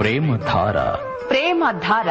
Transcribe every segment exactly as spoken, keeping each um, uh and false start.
ప్రేమధార ప్రేమధార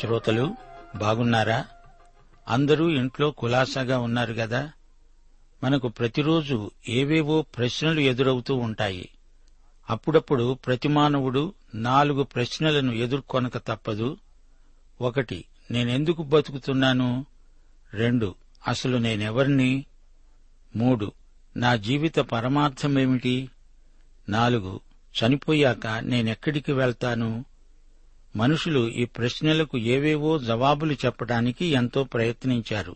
శ్రోతలు బాగున్నారా? అందరూ ఇంట్లో కులాసాగా ఉన్నారు కదా. మనకు ప్రతిరోజు ఏవేవో ప్రశ్నలు ఎదురవుతూ ఉంటాయి. అప్పుడప్పుడు ప్రతి మానవుడు నాలుగు ప్రశ్నలను ఎదుర్కొనక తప్పదు. ఒకటి, నేనెందుకు బతుకుతున్నాను? రెండు, అసలు నేనెవర్ని? మూడు, నా జీవిత పరమార్థమేమిటి? నాలుగు, చనిపోయాక నేనెక్కడికి వెళ్తాను? మనుషులు ఈ ప్రశ్నలకు ఏవేవో జవాబులు చెప్పడానికి ఎంతో ప్రయత్నించారు.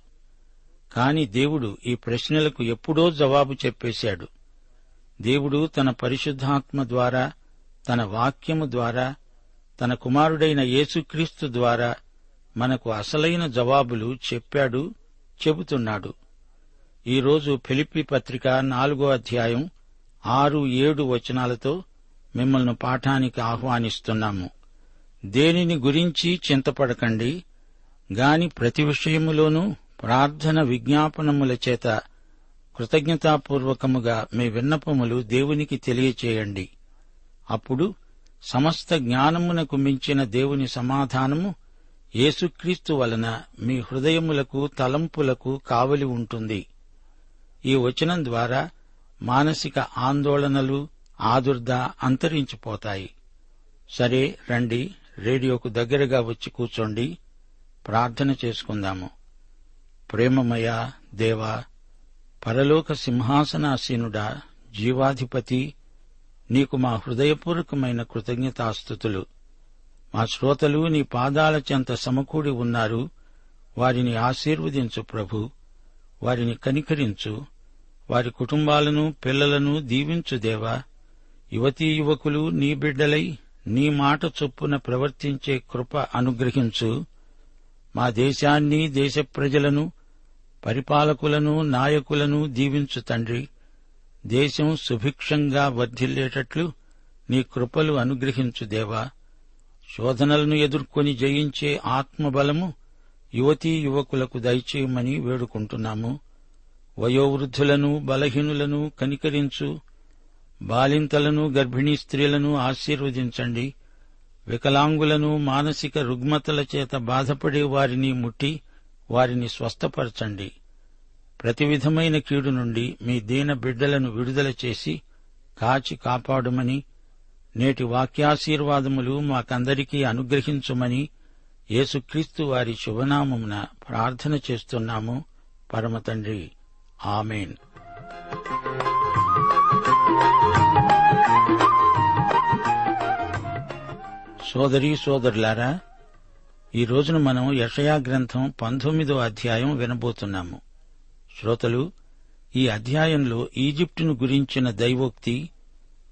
కాని దేవుడు ఈ ప్రశ్నలకు ఎప్పుడో జవాబు చెప్పేశాడు. దేవుడు తన పరిశుద్ధాత్మ ద్వారా, తన వాక్యము ద్వారా, తన కుమారుడైన యేసుక్రీస్తు ద్వారా మనకు అసలైన జవాబులు చెప్పాడు, చెబుతున్నాడు. ఈరోజు ఫిలిప్పీ పత్రిక నాలుగో అధ్యాయం ఆరు ఏడు వచనాలతో మిమ్మల్ని పాఠానికి ఆహ్వానిస్తున్నాము. దేనిని గురించి చింతపడకండి గాని ప్రతి విషయములోనూ ప్రార్థన విజ్ఞాపనముల చేత కృతజ్ఞతాపూర్వకముగా మీ విన్నపములు దేవునికి తెలియచేయండి. అప్పుడు సమస్త జ్ఞానమునకు మించిన దేవుని సమాధానము యేసుక్రీస్తు వలన మీ హృదయములకు, తలంపులకు కావలి ఉంటుంది. ఈ వచనం ద్వారా మానసిక ఆందోళనలు, ఆదుర్ద అంతరించిపోతాయి. సరే రండి, రేడియోకు దగ్గరగా వచ్చి కూర్చోండి. ప్రార్థన చేసుకుందాము. ప్రేమమయ దేవా, పరలోక సింహాసనాసీనుడా, జీవాధిపతి, నీకు మా హృదయపూర్వకమైన కృతజ్ఞతాస్తుతులు. మా శ్రోతలు నీ పాదాల చెంత సమకూడి ఉన్నారు. వారిని ఆశీర్వదించు ప్రభు, వారిని కనికరించు. వారి కుటుంబాలను, పిల్లలను దీవించు దేవా. యువతీ యువకులు నీ బిడ్డలై నీ మాట చొప్పున ప్రవర్తించే కృప అనుగ్రహించు. మా దేశాన్ని, దేశ ప్రజలను, పరిపాలకులను, నాయకులను దీవించు తండ్రి. దేశం సుభిక్షంగా వర్ధిల్లేటట్లు నీ కృపలు అనుగ్రహించు దేవా. శోధనలను ఎదుర్కొని జయించే ఆత్మబలము యువతీ యువకులకు దయచేయమని వేడుకుంటున్నాము. వయోవృద్ధులను, బలహీనులను కనికరించు. బాలింతలను, గర్భిణీ స్త్రీలను ఆశీర్వదించండి. వికలాంగులను, మానసిక రుగ్మతల చేత బాధపడే వారిని ముట్టి వారిని స్వస్థపరచండి. ప్రతి విధమైన కీడు నుండి మీ దీన బిడ్డలను విడుదల చేసి కాచి కాపాడుమని, నేటి వాక్యాశీర్వాదములు మాకందరికీ అనుగ్రహించుమని యేసుక్రీస్తు వారి శుభనామమున ప్రార్థన చేస్తున్నాము పరమతండ్రి. ఆమేన్. సోదరీ సోదరులారా, ఈ రోజున మనం యెషయా గ్రంథం పంతొమ్మిదో అధ్యాయం వినబోతున్నాము. శ్రోతలు, ఈ అధ్యాయంలో ఈజిప్టును గురించిన దైవోక్తి,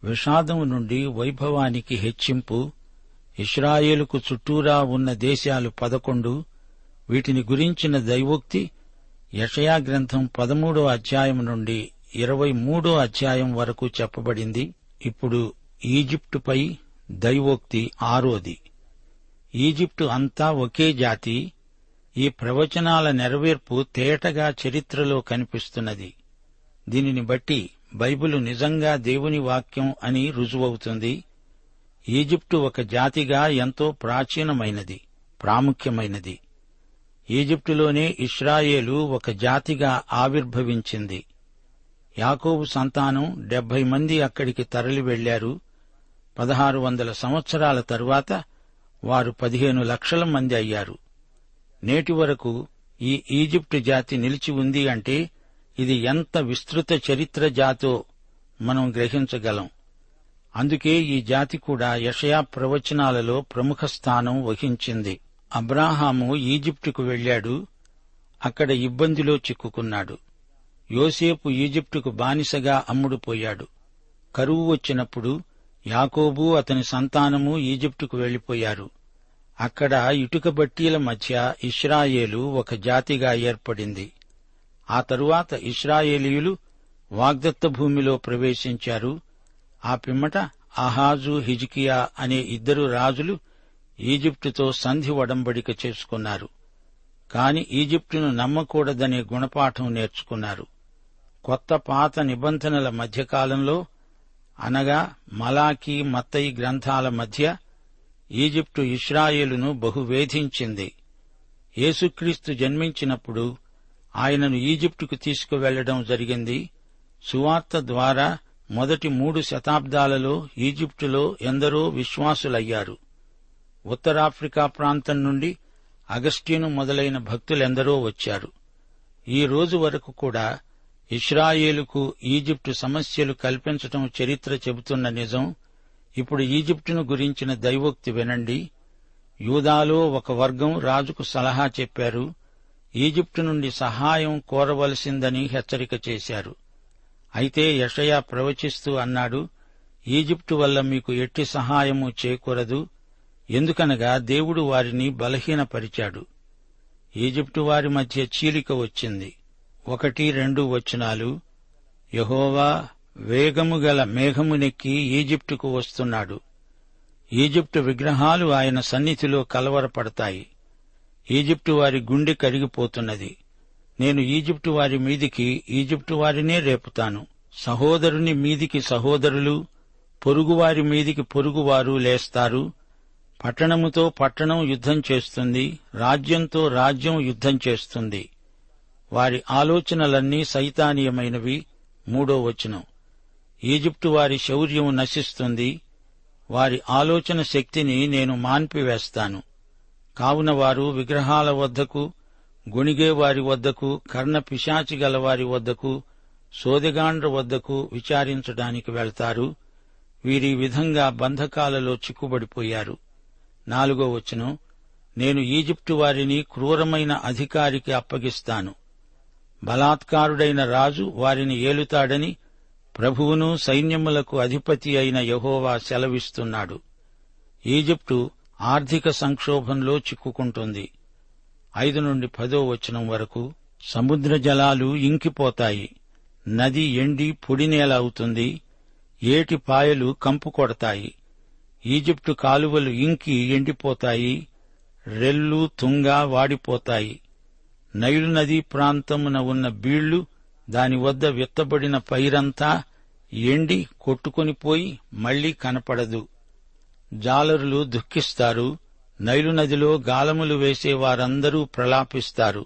విషాదం నుండి వైభవానికి హెచ్చింపు, ఇశ్రాయేలుకు చుట్టూరా ఉన్న దేశాలు పదకొండు, వీటిని గురించిన దైవోక్తి యెషయా గ్రంథం పదమూడో అధ్యాయం నుండి ఇరవై మూడో అధ్యాయం వరకు చెప్పబడింది. ఇప్పుడు ఈజిప్టుపై దైవోక్తి ఆరోది. ఈజిప్టు అంతా ఒకే జాతి. ఈ ప్రవచనాల నెరవేర్పు తేటగా చరిత్రలో కనిపిస్తున్నది. దీనిని బట్టి బైబిలు నిజంగా దేవుని వాక్యం అని రుజువవుతుంది. ఈజిప్టు ఒక జాతిగా ఎంతో ప్రాచీనమైనది, ప్రాముఖ్యమైనది. ఈజిప్టులోనే ఇశ్రాయేలు ఒక జాతిగా ఆవిర్భవించింది. యాకోబు సంతానం డెబ్బై మంది అక్కడికి తరలి వెళ్లారు. పదహారు వందల సంవత్సరాల తరువాత వారు పదిహేను లక్షల మంది అయ్యారు. నేటి వరకు ఈ ఈజిప్టు జాతి నిలిచి ఉంది అంటే ఇది ఎంత విస్తృత చరిత్ర జాతో మనం గ్రహించగలం. అందుకే ఈ జాతి కూడా యెషయా ప్రవచనాలలో ప్రముఖ స్థానం వహించింది. అబ్రాహాము ఈజిప్టుకు వెళ్లాడు, అక్కడ ఇబ్బందిలో చిక్కుకున్నాడు. యోసేపు ఈజిప్టుకు బానిసగా అమ్ముడుపోయాడు. కరువు వచ్చినప్పుడు యాకోబు అతని సంతానము ఈజిప్టుకు వెళ్లిపోయారు. అక్కడ ఇటుక బట్టీల మధ్య ఇశ్రాయేలు ఒక జాతిగా ఏర్పడింది. ఆ తరువాత ఇశ్రాయేలీయులు వాగ్దత్త భూమిలో ప్రవేశించారు. ఆ పిమ్మట అహాజు, హిజ్కియా అనే ఇద్దరు రాజులు ఈజిప్టుతో సంధి వడంబడిక చేసుకున్నారు. కాని ఈజిప్టును నమ్మకూడదనే గుణపాఠం నేర్చుకున్నారు. కొత్త పాత నిబంధనల మధ్యకాలంలో, అనగా మలాకీ, మత్తయి గ్రంథాల మధ్య ఈజిప్టు ఇశ్రాయేలును బహువేధించింది. యేసుక్రీస్తు జన్మించినప్పుడు ఆయనను ఈజిప్టుకు తీసుకువెళ్లడం జరిగింది. సువార్త ద్వారా మొదటి మూడు శతాబ్దాలలో ఈజిప్టులో ఎందరో విశ్వాసులయ్యారు. ఉత్తరాఫ్రికా ప్రాంతం నుండి అగస్టీను మొదలైన భక్తులెందరో వచ్చారు. ఈ రోజు వరకు కూడా ఇశ్రాయేలుకు ఈజిప్టు సమస్యలు కల్పించటం చరిత్ర చెబుతున్న నిజం. ఇప్పుడు ఈజిప్టును గురించిన దైవోక్తి వినండి. యూదాలో ఒక వర్గం రాజుకు సలహా చెప్పారు. ఈజిప్టు నుండి సహాయం కోరవలసిందని హెచ్చరిక చేశారు. అయితే యెషయా ప్రవచిస్తూ అన్నాడు, ఈజిప్టు వల్ల మీకు ఎట్టి సహాయము చేకూరదు. ఎందుకనగా దేవుడు వారిని బలహీనపరిచాడు. ఈజిప్టు వారి మధ్య చీలిక వచ్చింది. ఒకటి రెండు వచనాలు. యెహోవా వేగము గల మేఘమునెక్కి ఈజిప్టుకు వస్తున్నాడు. ఈజిప్టు విగ్రహాలు ఆయన సన్నిధిలో కలవరపడతాయి. ఈజిప్టు వారి గుండె కరిగిపోతున్నది. నేను ఈజిప్టు వారి మీదికి ఈజిప్టు వారినే రేపుతాను. సహోదరుని మీదికి సహోదరులు, పొరుగువారి మీదికి పొరుగువారు లేస్తారు. పట్టణముతో పట్టణం యుద్ధం చేస్తుంది, రాజ్యంతో రాజ్యం యుద్ధం చేస్తుంది. వారి ఆలోచనలన్నీ సైతానీయమైనవి. మూడో వచనం. ఈజిప్టు వారి శౌర్యం నశిస్తుంది. వారి ఆలోచన శక్తిని నేను మాన్పివేస్తాను. కావున వారు విగ్రహాల వద్దకు, గొణిగేవారి వద్దకు, కర్ణపిశాచి గలవారి వద్దకు, సోదెగాండ్ర వద్దకు విచారించడానికి వెళ్తారు. వీరి విధంగా బంధకాలలో చిక్కుబడిపోయారు. నాలుగో వచనం. నేను ఈజిప్టు వారిని క్రూరమైన అధికారికి అప్పగిస్తాను. బలాత్కారుడైన రాజు వారిని ఏలుతాడని ప్రభువును సైన్యములకు అధిపతి అయిన యెహోవా సెలవిస్తున్నాడు. ఈజిప్టు ఆర్థిక సంక్షోభంలో చిక్కుకుంటుంది. ఐదు నుండి పదో వచనం వరకు. సముద్ర జలాలు ఇంకిపోతాయి, నది ఎండి పొడినేల అవుతుంది, ఏటి పాయలు కంపు కొడతాయి. ఈజిప్టు కాలువలు ఇంకి ఎండిపోతాయి, రెల్లు తుంగ వాడిపోతాయి. నైలు నదీ ప్రాంతమున ఉన్న బీళ్లు, దాని వద్ద విత్తబడిన పైరంతా ఎండి కొట్టుకొనిపోయి మళ్లీ కనపడదు. జాలరులు దుఃఖిస్తారు. నైలు నదిలో గాలములు వేసేవారందరూ ప్రలాపిస్తారు.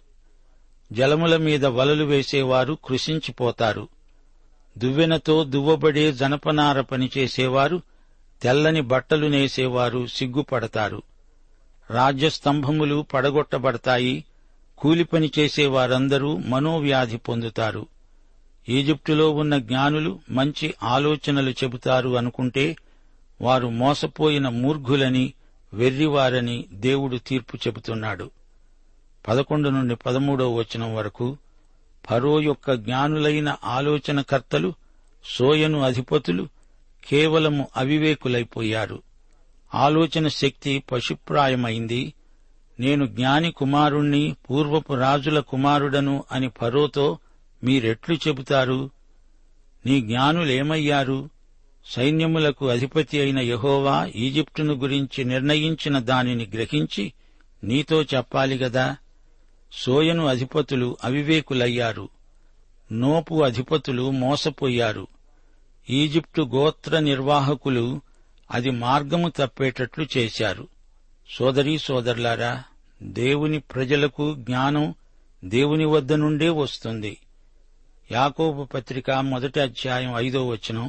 జలముల మీద వలలు వేసేవారు కృషించిపోతారు. దువ్వెనతో దువ్వబడే జనపనార పనిచేసేవారు, తెల్లని బట్టలు నేసేవారు సిగ్గుపడతారు. రాజ్యస్తంభములు పడగొట్టబడతాయి. కూలిపని చేసేవారందరూ మనోవ్యాధి పొందుతారు. ఈజిప్టులో ఉన్న జ్ఞానులు మంచి ఆలోచనలు చెబుతారు అనుకుంటే వారు మోసపోయిన మూర్ఘులని, వెర్రివారని దేవుడు తీర్పు చెబుతున్నాడు. పదకొండు నుండి పదమూడో వచనం వరకు. ఫరో యొక్క జ్ఞానులైన ఆలోచనకర్తలు, సోయను అధిపతులు కేవలము అవివేకులైపోయారు. ఆలోచన శక్తి పశుప్రాయమైంది. నేను జ్ఞాని కుమారుణ్ణి, పూర్వపు రాజుల కుమారుడను అని ఫరోతో మీరెట్లు చెబుతారు? నీ జ్ఞానులేమయ్యారు? సైన్యములకు అధిపతి అయిన యెహోవా ఈజిప్టును గురించి నిర్ణయించిన దానిని గ్రహించి నీతో చెప్పాలిగదా. సోయను అధిపతులు అవివేకులయ్యారు. నోపు అధిపతులు మోసపోయారు. ఈజిప్టు గోత్ర నిర్వాహకులు అది మార్గము తప్పేటట్లు చేశారు. సోదరీ సోదరులారా, దేవుని ప్రజలకు జ్ఞానం దేవుని వద్ద నుండే వస్తుంది. యాకోబు పత్రిక మొదటి అధ్యాయం ఐదో వచనం,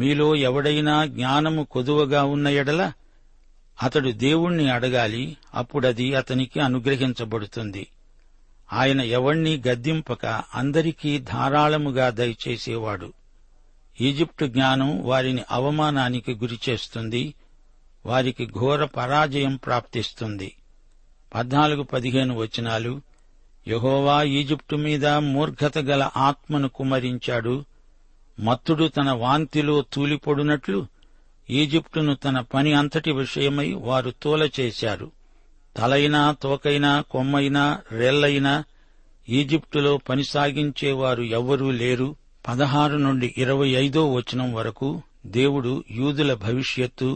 మీలో ఎవడైనా జ్ఞానము కొదువగా ఉన్న ఎడల అతడు దేవుణ్ణి అడగాలి, అప్పుడది అతనికి అనుగ్రహించబడుతుంది. ఆయన ఎవణ్ణి గద్దింపక అందరికీ ధారాళముగా దయచేసేవాడు. ఈజిప్టు జ్ఞానం వారిని అవమానానికి గురిచేస్తుంది, వారికి ఘోర పరాజయం ప్రాప్తిస్తుంది. పద్నాలుగు పదిహేను వచనాలు, యెహోవా ఈజిప్టు మీద మూర్ఘత గల ఆత్మను కుమరించాడు, మత్తుడు తన వాంతిలో తూలిపొడునట్లు ఈజిప్టును తన పని అంతటి విషయమై వారు తూలచేశారు. తలైనా తోకైనా కొమ్మైనా రేళ్లైనా ఈజిప్టులో పని సాగించేవారు ఎవ్వరూ లేరు. పదహారు నుండి ఇరవై ఐదో వచనం వరకు దేవుడు యూదుల భవిష్యత్తు,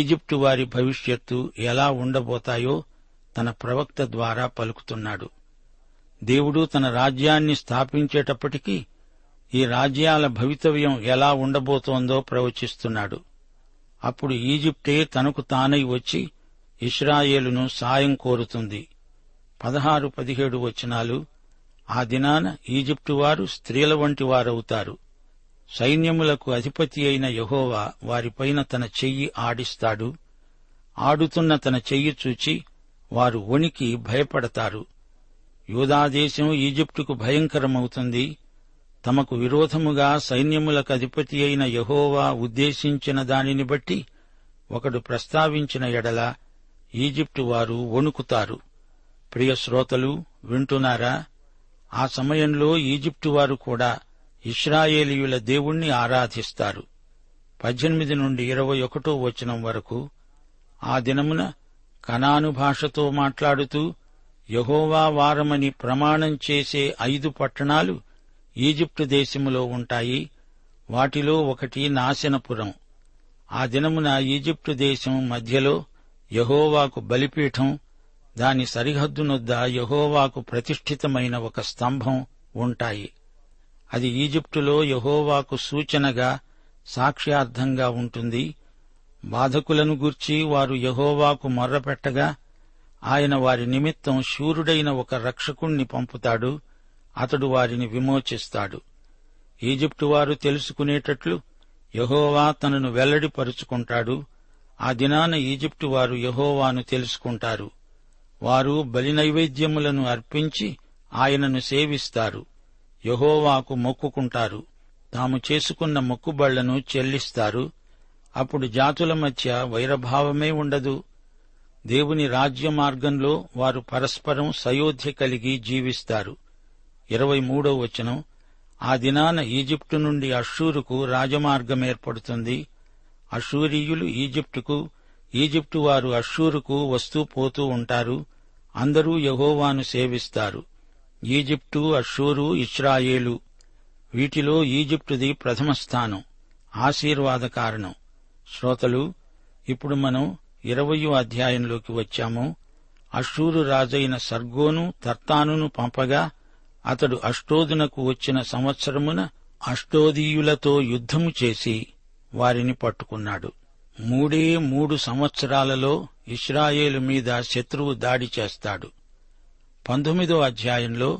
ఈజిప్టు వారి భవిష్యత్తు ఎలా ఉండబోతాయో తన ప్రవక్త ద్వారా పలుకుతున్నాడు. దేవుడు తన రాజ్యాన్ని స్థాపించేటప్పటికీ ఈ రాజ్యాల భవితవ్యం ఎలా ఉండబోతోందో ప్రవచిస్తున్నాడు. అప్పుడు ఈజిప్టే తనకు తానై వచ్చి ఇశ్రాయేలును సాయం కోరుతుంది. పదహారు పదిహేడు వచనాలు, ఆ దినాన ఈజిప్టు వారు స్త్రీల వంటి వారవుతారు. సైన్యములకు అధిపతి అయిన యెహోవా వారిపైన తన చెయ్యి ఆడిస్తాడు. ఆడుతున్న తన చెయ్యి చూచి వారు వణికి భయపడతారు. యూదాదేశం ఈజిప్టుకు భయంకరమవుతుంది. తమకు విరోధముగా సైన్యములకు అధిపతి అయిన యెహోవా ఉద్దేశించిన దానిని బట్టి ఒకడు ప్రస్తావించిన ఎడల ఈజిప్టు వారు వణుకుతారు. ప్రియ శ్రోతలు వింటున్నారా? ఆ సమయంలో ఈజిప్టు వారు కూడా ఇశ్రాయేలీయుల దేవుణ్ణి ఆరాధిస్తారు. పద్దెనిమిది నుండి ఇరవై ఒకటో వచనం వరకు, ఆ దినమున కనాను భాషతో మాట్లాడుతూ యెహోవా వారమని ప్రమాణం చేసే ఐదు పట్టణాలు ఈజిప్టు దేశములో ఉంటాయి. వాటిలో ఒకటి నాశనపురం. ఆ దినమున ఈజిప్టు దేశం మధ్యలో యెహోవాకు బలిపీఠం, దాని సరిహద్దునొద్ద యెహోవాకు ప్రతిష్ఠితమైన ఒక స్తంభం ఉంటాయి. అది ఈజిప్టులో యెహోవాకు సూచనగా సాక్ష్యార్థంగా ఉంటుంది. బాధకులను గూర్చి వారు యెహోవాకు మొర్రపెట్టగా ఆయన వారి నిమిత్తం శూరుడైన ఒక రక్షకుణ్ణి పంపుతాడు. అతడు వారిని విమోచిస్తాడు. ఈజిప్టు వారు తెలుసుకునేటట్లు యెహోవా తనను వెల్లడిపరుచుకుంటాడు. ఆ దినాన ఈజిప్టు వారు యెహోవాను తెలుసుకుంటారు. వారు బలి నైవేద్యములను అర్పించి ఆయనను సేవిస్తారు. యెహోవాకు మొక్కుకుంటారు. తాము చేసుకున్న మొక్కుబళ్లను చెల్లిస్తారు. అప్పుడు జాతుల మధ్య వైరభావమే ఉండదు. దేవుని రాజ్య మార్గంలో వారు పరస్పరం సయోధ్య కలిగి జీవిస్తారు. ఇరవై మూడో వచనం, ఆ దినాన ఈజిప్టు నుండి అషూరుకు రాజమార్గం ఏర్పడుతుంది. అషూరీయులు ఈజిప్టుకు, ఈజిప్టు వారు అషూరుకు వస్తూ పోతూ ఉంటారు. అందరూ యెహోవాను సేవిస్తారు. ఈజిప్టు, అషూరు, ఇశ్రాయేలు, వీటిలో ఈజిప్టుది ప్రథమ స్థానం, ఆశీర్వాద కారణం. శ్రోతలు, ఇప్పుడు మనం ఇరవయో అధ్యాయంలోకి వచ్చాము. అషూరు రాజైన సర్గోను తర్తానును పంపగా అతడు అష్డోదునకు వచ్చిన సంవత్సరమున అష్డోదీయులతో యుద్ధము చేసి వారిని పట్టుకున్నాడు. మూడే మూడు సంవత్సరాలలో ఇశ్రాయేలు మీద శత్రువు దాడి చేస్తాడు. పంతొమ్మిదో అధ్యాయంలో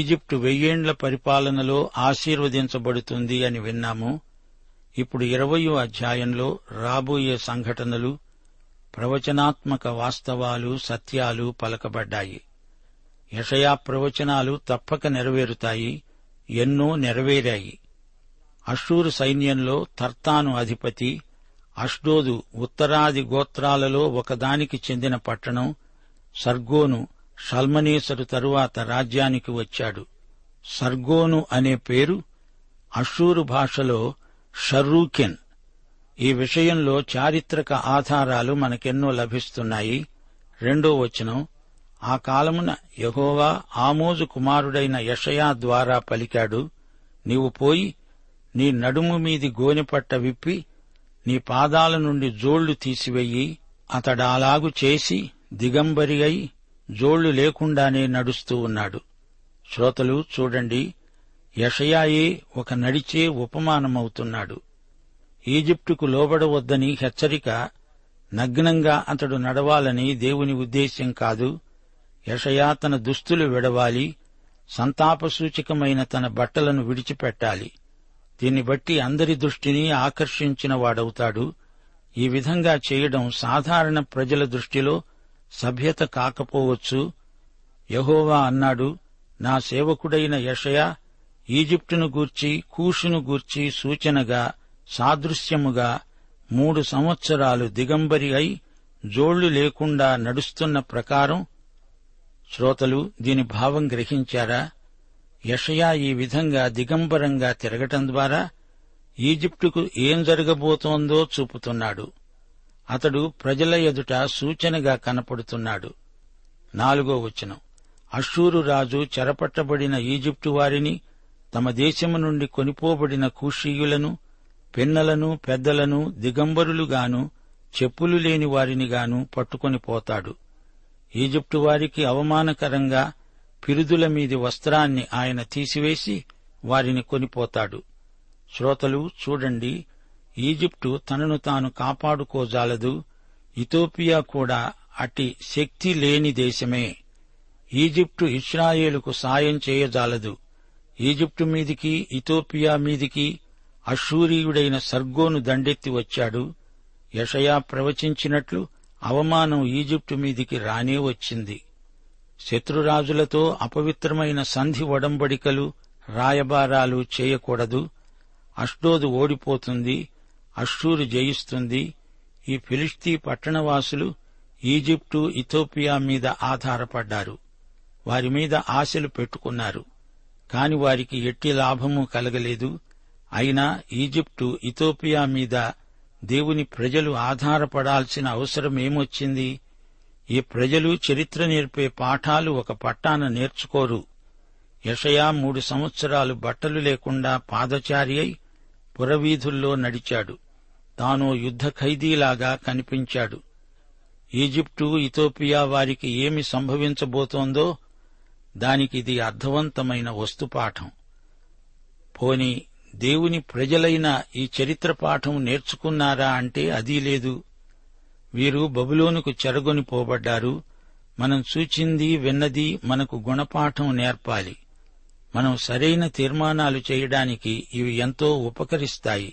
ఈజిప్టు వెయ్యేండ్ల పరిపాలనలో ఆశీర్వదించబడుతుంది అని విన్నాము. ఇప్పుడు ఇరవయో అధ్యాయంలో రాబోయే సంఘటనలు, ప్రవచనాత్మక వాస్తవాలు, సత్యాలు పలకబడ్డాయి. యెషయా ప్రవచనాలు తప్పక నెరవేరుతాయి. ఎన్నో నెరవేరాయి. అషూరు సైన్యంలో తర్తాను అధిపతి, అష్డోదు ఉత్తరాది గోత్రాలలో ఒకదానికి చెందిన పట్టణం. సర్గోను షల్మనేసరు తరువాత రాజ్యానికి వచ్చాడు. సర్గోను అనే పేరు అషూరు భాషలో షర్రూకెన్. ఈ విషయంలో చారిత్రక ఆధారాలు మనకెన్నో లభిస్తున్నాయి. రెండో వచనం, ఆ కాలమున యెహోవా ఆమోజు కుమారుడైన యెషయా ద్వారా పలికాడు, నీవు పోయి నీ నడుము మీది గోనెపట్ట విప్పి నీ పాదాల నుండి జోళ్లు తీసివెయ్యి. అతడాలాగు చేసి దిగంబరి అయి జోళ్లు లేకుండానే నడుస్తూ ఉన్నాడు. శ్రోతలు చూడండి, యెషయాయే ఒక నడిచే ఉపమానమవుతున్నాడు. ఈజిప్టుకు లోబడవద్దని హెచ్చరిక. నగ్నంగా అతడు నడవాలని దేవుని ఉద్దేశ్యం కాదు. యెషయా తన దుస్తులు విడవాలి, సంతాపసూచకమైన తన బట్టలను విడిచిపెట్టాలి. దీన్ని బట్టి అందరి దృష్టిని ఆకర్షించిన వాడవుతాడు. ఈ విధంగా చేయడం సాధారణ ప్రజల దృష్టిలో సభ్యత కాకపోవచ్చు. యెహోవా అన్నాడు, నా సేవకుడైన యెషయా ఈజిప్టును గూర్చి, కూషును గూర్చి సూచనగా, సాదృశ్యముగా మూడు సంవత్సరాలు దిగంబరి అయి జోళ్లు లేకుండా నడుస్తున్న ప్రకారం. శ్రోతలు దీని భావం గ్రహించారా? యెషయా ఈ విధంగా దిగంబరంగా తిరగటం ద్వారా ఈజిప్టుకు ఏం జరగబోతోందో చూపుతున్నాడు. అతడు ప్రజల ఎదుట సూచనగా కనపడుతున్నాడు. నాలుగో వచనం, అష్షూరు రాజు చెరపట్టబడిన ఈజిప్టు వారిని, తమ దేశము నుండి కొనిపోబడిన కూషీయులను, పిన్నలను, పెద్దలను దిగంబరులుగాను చెప్పులు లేని వారినిగాను పట్టుకొని పోతాడు. ఈజిప్టు వారికి అవమానకరంగా పిరుదుల మీది వస్త్రాన్ని ఆయన తీసివేసి వారిని కొనిపోతాడు. శ్రోతలు చూడండి, ఈజిప్టు తనను తాను కాపాడుకోజాలదు. ఇథియోపియా కూడా అట్టి శక్తి లేని దేశమే. ఈజిప్టు ఇశ్రాయేలుకు సాయం చేయజాలదు. ఈజిప్టు మీదికి, ఇథియోపియా మీదికి అశూరీయుడైన సర్గోను దండెత్తి వచ్చాడు. యెషయా ప్రవచించినట్లు అవమానం ఈజిప్టు మీదికి రానే వచ్చింది. శత్రురాజులతో అపవిత్రమైన సంధి ఒడంబడికలు, రాయబారాలు చేయకూడదు. అష్డోదు ఓడిపోతుంది, అష్షూరు జయిస్తుంది. ఈ ఫిలిష్తీ పట్టణవాసులు ఈజిప్టు, ఇథియోపియా మీద ఆధారపడ్డారు, వారి మీద ఆశలు పెట్టుకున్నారు. కాని వారికి ఎట్టి లాభము కలగలేదు. అయినా ఈజిప్టు, ఇథియోపియా మీద దేవుని ప్రజలు ఆధారపడాల్సిన అవసరమేమొచ్చింది? ఈ ప్రజలు చరిత్ర నేర్పే పాఠాలు ఒక పట్టాన నేర్చుకోరు. యెషయా మూడు సంవత్సరాలు బట్టలు లేకుండా పాదచారి అయి పురవీధుల్లో నడిచాడు. తాను యుద్ధ ఖైదీలాగా కనిపించాడు. ఈజిప్టు, ఇథియోపియా వారికి ఏమి సంభవించబోతోందో దానికిది అర్థవంతమైన వస్తుపాఠం. పోని దేవుని ప్రజలైన ఈ చరిత్ర పాఠం నేర్చుకున్నారా అంటే అదీ లేదు. వీరు బబులోనుకు చెరగొని పోబడ్డారు. మనం చూచింది, విన్నది మనకు గుణపాఠం నేర్పాలి. మనం సరైన తీర్మానాలు చేయడానికి ఇవి ఎంతో ఉపకరిస్తాయి.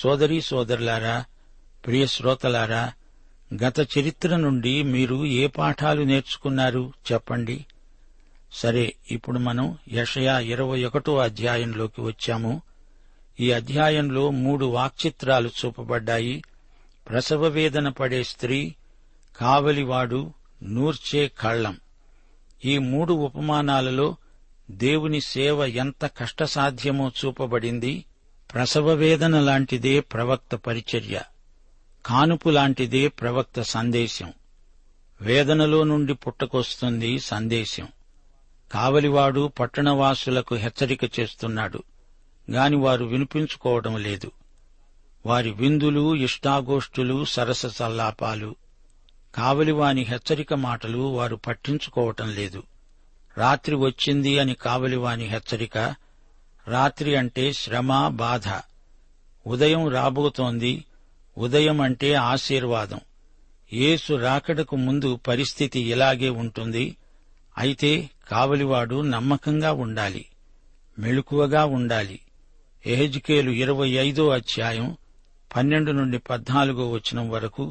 సోదరీ సోదరులారా, ప్రియ శ్రోతలారా, గత చరిత్ర నుండి మీరు ఏ పాఠాలు నేర్చుకున్నారు చెప్పండి. సరే, ఇప్పుడు మనం యెషయా ఇరవై ఒకటో అధ్యాయంలోకి వచ్చాము. ఈ అధ్యాయంలో మూడు వాక్చిత్రాలు చూపబడ్డాయి. ప్రసవ వేదన పడే స్త్రీ, కావలివాడు, నూర్చే కళ్ళం. ఈ మూడు ఉపమానాలలో దేవుని సేవ ఎంత కష్టసాధ్యమో చూపబడింది. ప్రసవ వేదన లాంటిదే ప్రవక్త పరిచర్య, కానుపు లాంటిదే ప్రవక్త సందేశం. వేదనలో నుండి పుట్టుకొస్తుంది సందేశం. కావలివాడు పట్టణవాసులకు హెచ్చరిక చేస్తున్నాడు, గాని వారు వినిపించుకోవడం లేదు. వారి విందులు, ఇష్టాగోష్ఠులు, సరస సల్లాపాలు, కావలివాని హెచ్చరిక మాటలు వారు పట్టించుకోవటం లేదు. రాత్రి వచ్చింది అని కావలివాని హెచ్చరిక. రాత్రి అంటే శ్రమ, బాధ. ఉదయం రాబోతోంది. ఉదయం అంటే ఆశీర్వాదం. యేసు రాకడకు ముందు పరిస్థితి ఇలాగే ఉంటుంది. అయితే కావలివాడు నమ్మకంగా ఉండాలి, మెళుకువగా ఉండాలి. యెహెజ్కేలు ఇరవై ఐదో అధ్యాయం పన్నెండు నుండి పద్నాలుగో వచనం వరకు,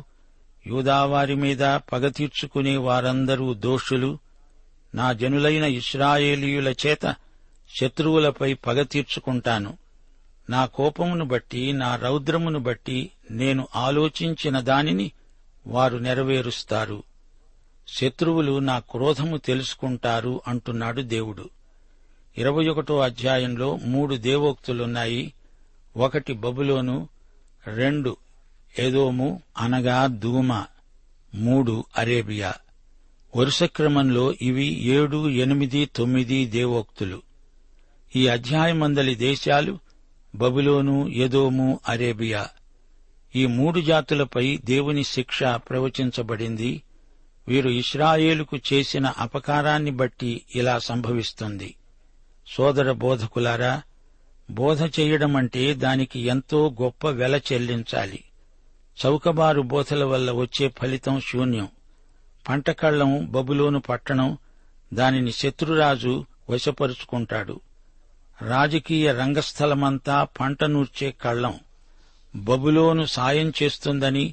యూదావారి మీద పగ తీర్చుకునే వారందరూ దోషులు. నా జనులైన ఇశ్రాయేలీయుల చేత శత్రువులపై పగ తీర్చుకుంటాను. నా కోపమును బట్టి, నా రౌద్రమును బట్టి నేను ఆలోచించిన దానిని వారు నెరవేరుస్తారు. శత్రువులు నా క్రోధము తెలుసుకుంటారు అంటున్నాడు దేవుడు. ఇరవై ఒకటో అధ్యాయంలో మూడు దేవోక్తులున్నాయి. ఒకటి బబులోను, రెండు ఎదోము అనగా దూమ, మూడు అరేబియా. వరుస క్రమంలో ఇవి ఏడు, ఎనిమిది, తొమ్మిది దేవోక్తులు. ఈ అధ్యాయమందలి దేశాలు బబులోను, ఎదోము, అరేబియా. ఈ మూడు జాతులపై దేవుని శిక్ష ప్రవచించబడింది. వీరు ఇశ్రాయేలుకు చేసిన అపకారాన్ని బట్టి ఇలా సంభవిస్తుంది. సోదర బోధకులారా, బోధ చేయడమంటే దానికి ఎంతో గొప్ప వెల చెల్లించాలి. చౌకబారు బోధల వల్ల వచ్చే ఫలితం శూన్యం. పంటకళ్లం బబులోను పట్టణం, దానిని శత్రురాజు వశపరుచుకుంటాడు. రాజకీయ రంగస్థలమంతా పంట నూర్చే కళ్లం. బబులోను సాయం చేస్తుందని,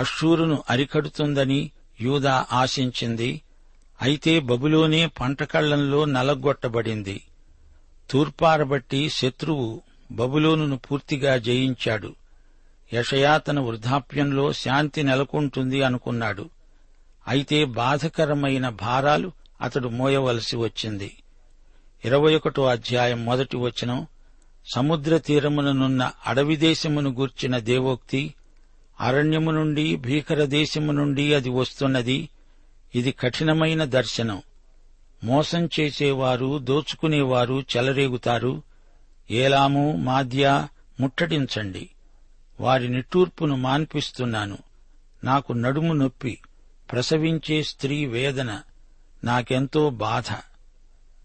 అష్షూరును అరికడుతుందని యూదా ఆశించింది. అయితే బబులోనే పంటకళ్లంలో నలగొట్టబడింది. తూర్పారబట్టి శత్రువు బబులోనును పూర్తిగా జయించాడు. యెషయా తన వృద్ధాప్యంలో శాంతి నెలకొంటుంది అనుకున్నాడు. అయితే బాధకరమైన భారాలు అతడు మోయవలసి వచ్చింది. ఇరవై ఒకటో అధ్యాయం మొదటి వచనం, సముద్ర తీరముననున్న అడవి దేశమును గూర్చిన దేవోక్తి, అరణ్యము నుండి భీకర దేశము నుండి అది వస్తున్నది, ఇది కఠినమైన దర్శనం. మోసం చేసేవారు, దోచుకునేవారు చెలరేగుతారు. ఏలాము, మాద్యా ముట్టడించండి, వారి నిట్టూర్పును మాన్పిస్తున్నాను. నాకు నడుము నొప్పి, ప్రసవించే స్త్రీ వేదన, నాకెంతో బాధ.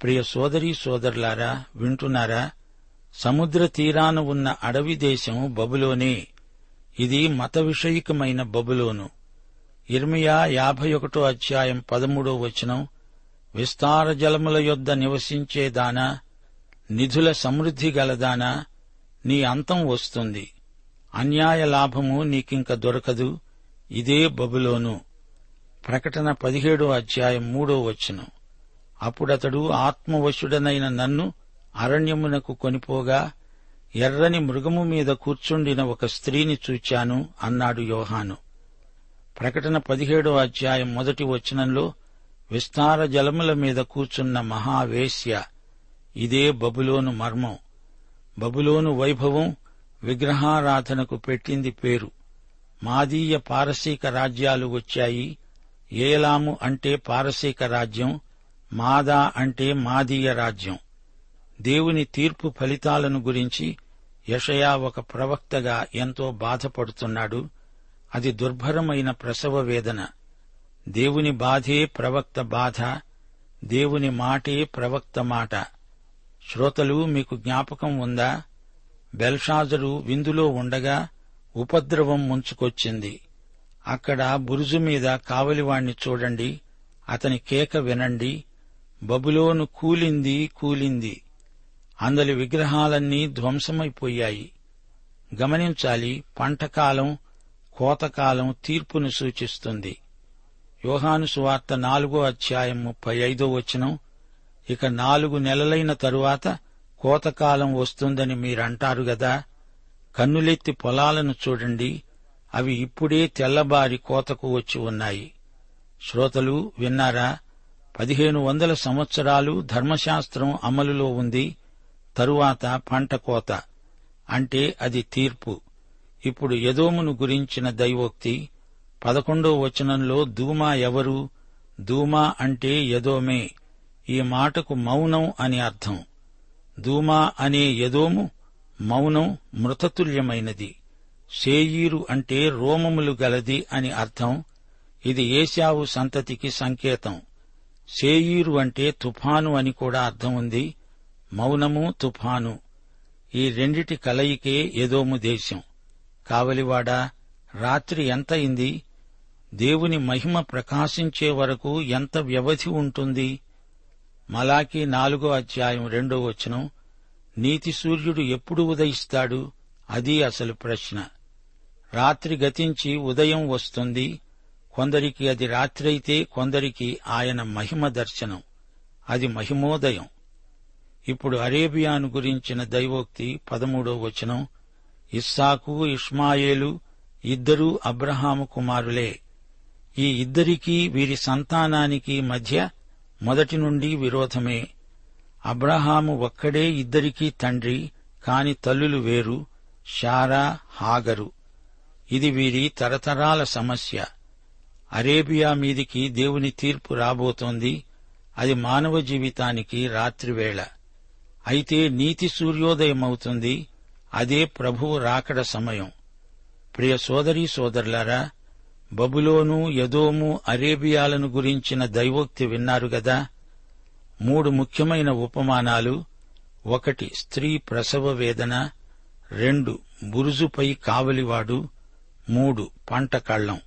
ప్రియ సోదరీ సోదరులారా, వింటున్నారా? సముద్ర తీరాన ఉన్న అడవి దేశం బబులోనే. ఇది మత విషయికమైన బబులోను. ఇర్మియా యాభై ఒకటో అధ్యాయం పదమూడో వచనం, విస్తార జలముల యొద్ద నివసించేదానా, నిధుల సమృద్ధి గలదానా, నీ అంతం వస్తుంది, అన్యాయ లాభము నీకింక దొరకదు, ఇదే బబులోను. ప్రకటన పదిహేడో అధ్యాయం మూడో వచనం, అప్పుడతడు ఆత్మవశుడనైన నన్ను అరణ్యమునకు కొనిపోగా ఎర్రని మృగము మీద కూర్చుండిన ఒక స్త్రీని చూచాను అన్నాడు యోహాను. ప్రకటన పదిహేడో అధ్యాయం మొదటి వచనంలో విస్తార జలముల మీద కూర్చున్న మహావేశ్య, ఇదే బబులోను మర్మం. బబులోను వైభవం విగ్రహారాధనకు పెట్టింది పేరు. మాదీయ పారసీక రాజ్యాలు వచ్చాయి. ఏలాము అంటే పారసీక రాజ్యం, మాదా అంటే మాదీయ రాజ్యం. దేవుని తీర్పు ఫలితాలను గురించి యెషయా ఒక ప్రవక్తగా ఎంతో బాధపడుతున్నాడు. అది దుర్భరమైన ప్రసవ వేదన. దేవుని బాధే ప్రవక్త బాధ, దేవుని మాటే ప్రవక్త మాట. శ్రోతలు, మీకు జ్ఞాపకం ఉందా? బెల్షాజరు విందులో ఉండగా ఉపద్రవం ముంచుకొచ్చింది. అక్కడ బురుజు మీద కావలివాణ్ణి చూడండి, అతని కేక వినండి, బబులోను కూలింది కూలింది, అందలి విగ్రహాలన్నీ ధ్వంసమైపోయాయి. గమనించాలి, పంటకాలం, కోతకాలం తీర్పును సూచిస్తుంది. యోహాను సువార్త నాలుగో అధ్యాయం ముప్పై ఐదో వచనం, ఇక నాలుగు నెలలైన తరువాత కోతకాలం వస్తుందని మీరంటారు గదా, కన్నులెత్తి పొలాలను చూడండి, అవి ఇప్పుడే తెల్లబారి కోతకు వచ్చి ఉన్నాయి. శ్రోతలు, విన్నారా? పదిహేను వందల సంవత్సరాలు ధర్మశాస్త్రం అమలులో ఉంది. తరువాత పంట కోత, అంటే అది తీర్పు. ఇప్పుడు ఎదోమును గురించిన దైవోక్తి పదకొండో వచనంలో, దూమా ఎవరు? దూమా అంటే ఎదోమే. ఈ మాటకు మౌనం అని అర్థం. దూమా అనే ఎదోము మౌనం, మృతతుల్యమైనది. శేయీరు అంటే రోమములు గలది అని అర్థం. ఇది ఏశావు సంతతికి సంకేతం. శేయీరు అంటే తుఫాను అని కూడా అర్థం ఉంది. మౌనము, తుఫాను, ఈ రెండిటి కలయికే ఎదోము దేశం. కావలివాడా, రాత్రి ఎంతయింది? దేవుని మహిమ ప్రకాశించే వరకు ఎంత వ్యవధి ఉంటుంది? మలాకీ నాలుగో అధ్యాయం రెండో వచనం, నీతి సూర్యుడు ఎప్పుడు ఉదయిస్తాడు? అది అసలు ప్రశ్న. రాత్రి గతించి ఉదయం వస్తుంది. కొందరికి అది రాత్రైతే, కొందరికి ఆయన మహిమ దర్శనం, అది మహిమోదయం. ఇప్పుడు అరేబియాను గురించిన దైవోక్తి పదమూడో వచనం, ఇస్సాకు ఇష్మాయేలు ఇద్దరూ అబ్రహాము కుమారులే. ఈ ఇద్దరికీ వీరి సంతానానికి మధ్య మొదటి నుండి విరోధమే. అబ్రహాము ఒక్కడే ఇద్దరికీ తండ్రి, కాని తల్లులు వేరు, శారా, హాగరు. ఇది వీరి తరతరాల సమస్య. అరేబియా మీదికి దేవుని తీర్పు రాబోతోంది. అది మానవ జీవితానికి రాత్రివేళ. అయితే నీతి సూర్యోదయమవుతుంది. అదే ప్రభువు రాకడ సమయం. ప్రియ సోదరీ సోదరులారా, బబులోను, ఎదోము, అరేబియాలను గురించిన దైవోక్తి విన్నారు గదా. మూడు ముఖ్యమైన ఉపమానాలు, ఒకటి స్త్రీ ప్రసవ వేదన, రెండు బురుజుపై కావలివాడు, మూడు పంట కళ్లం.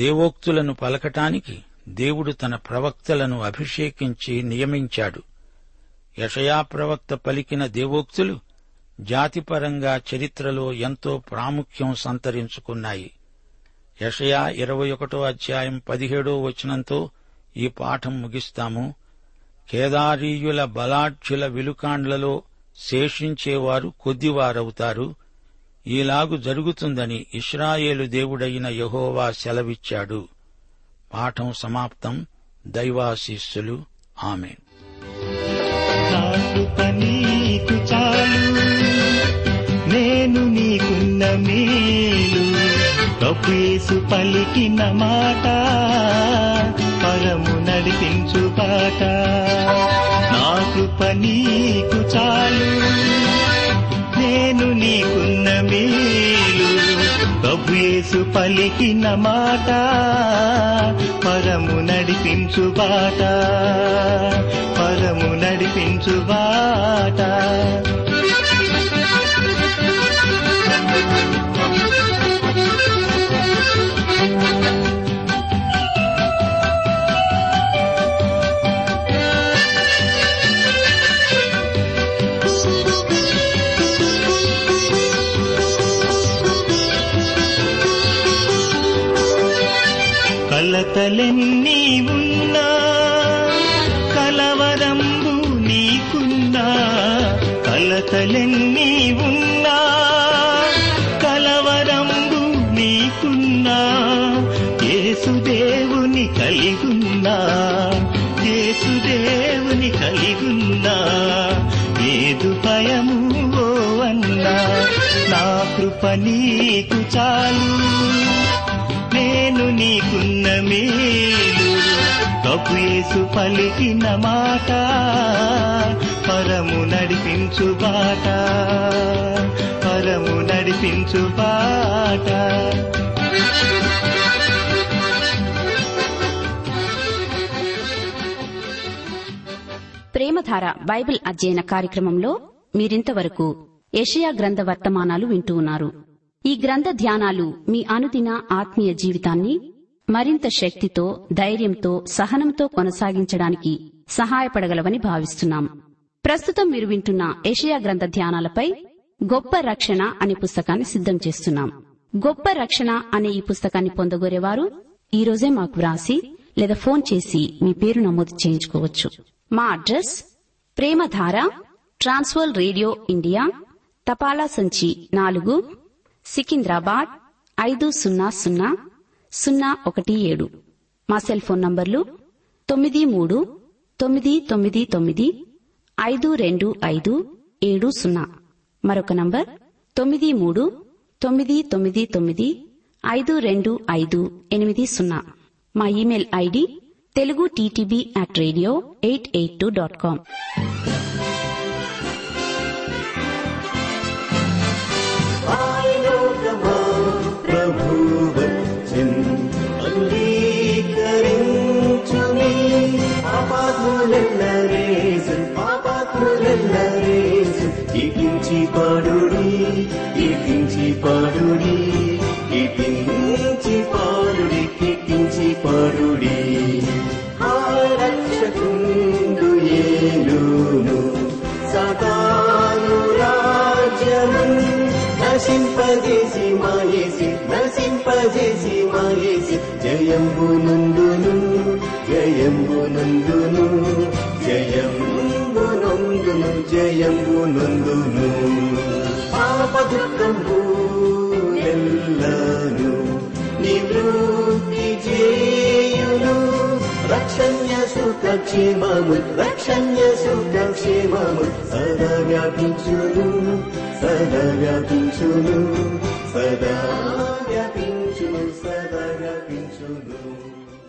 దేవోక్తులను పలకటానికి దేవుడు తన ప్రవక్తలను అభిషేకించి నియమించాడు. యెషయా ప్రవక్త పలికిన దేవోక్తులు జాతిపరంగా చరిత్రలో ఎంతో ప్రాముఖ్యం సంతరించుకున్నాయి. యెషయా ఇరవై ఒకటో అధ్యాయం పదిహేడో వచనంతో ఈ పాఠం ముగిస్తాము. కేదారీయుల బలాఢ్యుల విలుకాండ్లలో శేషించేవారు కొద్దివారవుతారు. ఈలాగు జరుగుతుందని ఇశ్రాయేలు దేవుడైన యెహోవా సెలవిచ్చాడు. పాఠం సమాప్తం. దైవాశీస్సులు. ఆమేన్. నేను నీకున్న మేలు, ప్రభుయేసు పలికిన మాట, పరము నడిపించు బాట. నా కృప నీకు చాలు, నేను నీకున్న మేలు, ప్రభుయేసు పలికిన మాట, పరము నడిపించు బాట, పరము నడిపించు బాట. కలతలెన్నీ ఉన్నా కలవరంబు నీకున్నా, కలతలెన్నీ ఉన్నా కలవరంబు నీకున్నా, యేసుదేవుని కలిగున్నా, యేసుదేవుని కలిగున్నా, ఏదు భయము ఓ అన్నా. నా కృప నీకు చాలు, నేను నీకున్న మేలు, ప్రభుయేసు పలికిన మాట, పరము నడిపించు బాట, పరము నడిపించు బాట. ప్రేమధార బైబిల్ అధ్యయన కార్యక్రమంలో మీరింతవరకు యెషయా గ్రంథ వర్తమానాలు వింటూ ఉన్నారు. ఈ గ్రంథ ధ్యానాలు మీ అనుదిన ఆత్మీయ జీవితాన్ని మరింత శక్తితో, ధైర్యంతో, సహనంతో కొనసాగించడానికి సహాయపడగలవని భావిస్తున్నాం. ప్రస్తుతం మీరు వింటున్న యెషయా గ్రంథ ధ్యానాలపై గొప్ప రక్షణ అనే పుస్తకాన్ని సిద్ధం చేస్తున్నాం. గొప్ప రక్షణ అనే ఈ పుస్తకాన్ని పొందగోరేవారు ఈ రోజే మాకు వ్రాసి లేదా ఫోన్ చేసి మీ పేరు నమోదు చేయించుకోవచ్చు. మా address: Premadhara, Trans World radio India, తపాలా సంచి నాలుగు, సికింద్రాబాద్ ఐదు సున్నా సున్నా సున్నా ఒకటి ఏడు. మా సెల్ ఫోన్ నంబర్లు తొమ్మిది మూడు తొమ్మిది తొమ్మిది తొమ్మిది ఐదు రెండు ఐదు ఏడు సున్నా. మరొక నంబర్ తొమ్మిది మూడు తొమ్మిది తొమ్మిది తొమ్మిది ఐదు రెండు ఐదు ఎనిమిది సున్నా. మా email ID Telugu TTB at radio eight eight two dot com. పాడుడి కీర్తించి పాడుడి కీర్తించి పాడుడి కీర్తించి పాడుడి. ఆ రక్షకుండు యేలును సదాను రాజ్యము, నశింపజేసి మాయేసి నశింపజేసి మాయేసి, జయంబు నందును జయంబు నందును జయం నందును జయము నందును. పాప దుఃఖము ఎల్లను నివృత్తి చేయును, రక్షణ్య సుఖ క్షేమము రక్షణ్య సుఖ క్షేమము, సదా వ్యాపించును సదా వ్యాపించును సదా వ్యాపించును సదా వ్యాపించును.